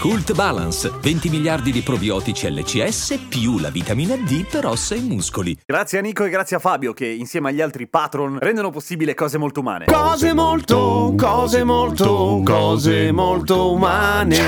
Cult Balance, 20 miliardi di probiotici LCS più la vitamina D per ossa e muscoli. Grazie a Nico e grazie a Fabio che insieme agli altri patron rendono possibile cose molto umane. Cose molto umane.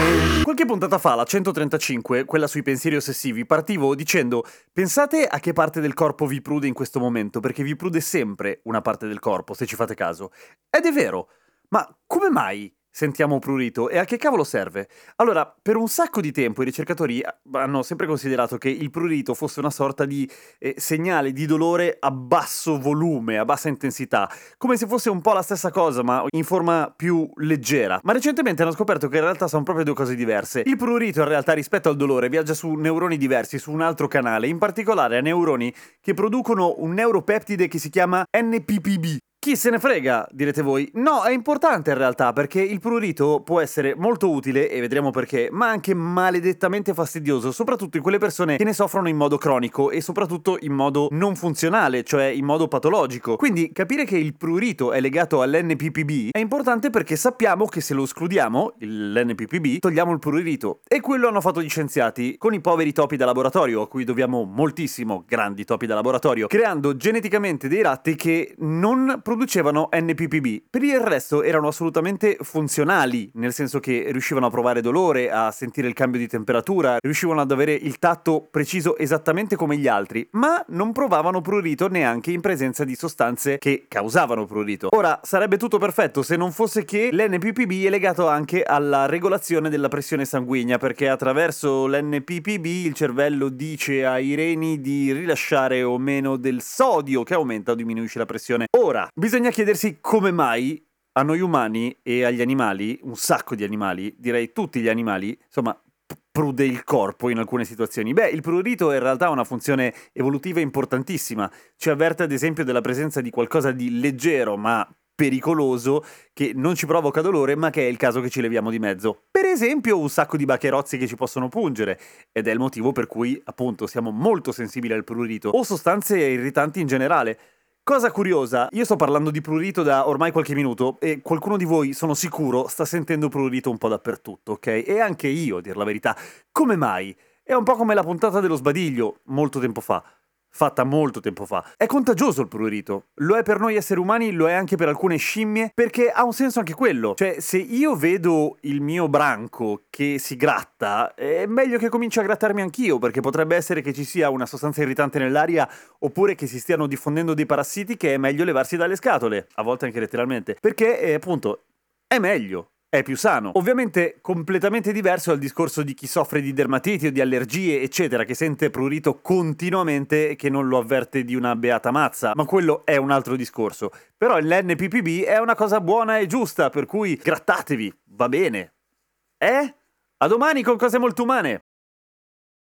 Qualche puntata fa, la 135, quella sui pensieri ossessivi, partivo dicendo: pensate a che parte del corpo vi prude in questo momento, perché vi prude sempre una parte del corpo, se ci fate caso. Ed è vero, ma come mai sentiamo prurito e a che cavolo serve? Allora, per un sacco di tempo i ricercatori hanno sempre considerato che il prurito fosse una sorta di segnale di dolore a basso volume, a bassa intensità, come se fosse un po' la stessa cosa ma in forma più leggera. Ma recentemente hanno scoperto che in realtà sono proprio due cose diverse. Il prurito in realtà rispetto al dolore viaggia su neuroni diversi, su un altro canale, in particolare a neuroni che producono un neuropeptide che si chiama NPPB. Chi se ne frega, direte voi? No, è importante in realtà, perché il prurito può essere molto utile, e vedremo perché, ma anche maledettamente fastidioso, soprattutto in quelle persone che ne soffrono in modo cronico e soprattutto in modo non funzionale, cioè in modo patologico. Quindi capire che il prurito è legato all'NPPB è importante, perché sappiamo che se lo escludiamo, l'NPPB, togliamo il prurito. E quello hanno fatto gli scienziati con i poveri topi da laboratorio, a cui dobbiamo moltissimo, grandi topi da laboratorio, creando geneticamente dei ratti che non producevano NPPB. Per il resto erano assolutamente funzionali, nel senso che riuscivano a provare dolore, a sentire il cambio di temperatura, riuscivano ad avere il tatto preciso esattamente come gli altri, ma non provavano prurito neanche in presenza di sostanze che causavano prurito. Ora, sarebbe tutto perfetto se non fosse che l'NPPB è legato anche alla regolazione della pressione sanguigna, perché attraverso l'NPPB il cervello dice ai reni di rilasciare o meno del sodio, che aumenta o diminuisce la pressione. Ora, bisogna chiedersi come mai a noi umani e agli animali, un sacco di animali, direi tutti gli animali, insomma, prude il corpo in alcune situazioni. Beh, il prurito in realtà ha una funzione evolutiva importantissima. Ci avverte ad esempio della presenza di qualcosa di leggero ma pericoloso, che non ci provoca dolore ma che è il caso che ci leviamo di mezzo. Per esempio un sacco di bacherozzi che ci possono pungere, ed è il motivo per cui appunto siamo molto sensibili al prurito, o sostanze irritanti in generale. Cosa curiosa, io sto parlando di prurito da ormai qualche minuto e qualcuno di voi, sono sicuro, sta sentendo prurito un po' dappertutto, ok? E anche io, a dir la verità. Come mai? È un po' come la puntata dello sbadiglio, fatta molto tempo fa. È contagioso il prurito. Lo è per noi esseri umani, lo è anche per alcune scimmie, perché ha un senso anche quello. Cioè, se io vedo il mio branco che si gratta, è meglio che cominci a grattarmi anch'io, perché potrebbe essere che ci sia una sostanza irritante nell'aria, oppure che si stiano diffondendo dei parassiti che è meglio levarsi dalle scatole, a volte anche letteralmente, perché, appunto, è meglio. È più sano. Ovviamente completamente diverso dal discorso di chi soffre di dermatiti o di allergie eccetera, che sente prurito continuamente e che non lo avverte di una beata mazza, ma quello è un altro discorso. Però l'NPPB è una cosa buona e giusta, per cui grattatevi, va bene. A domani con cose molto umane!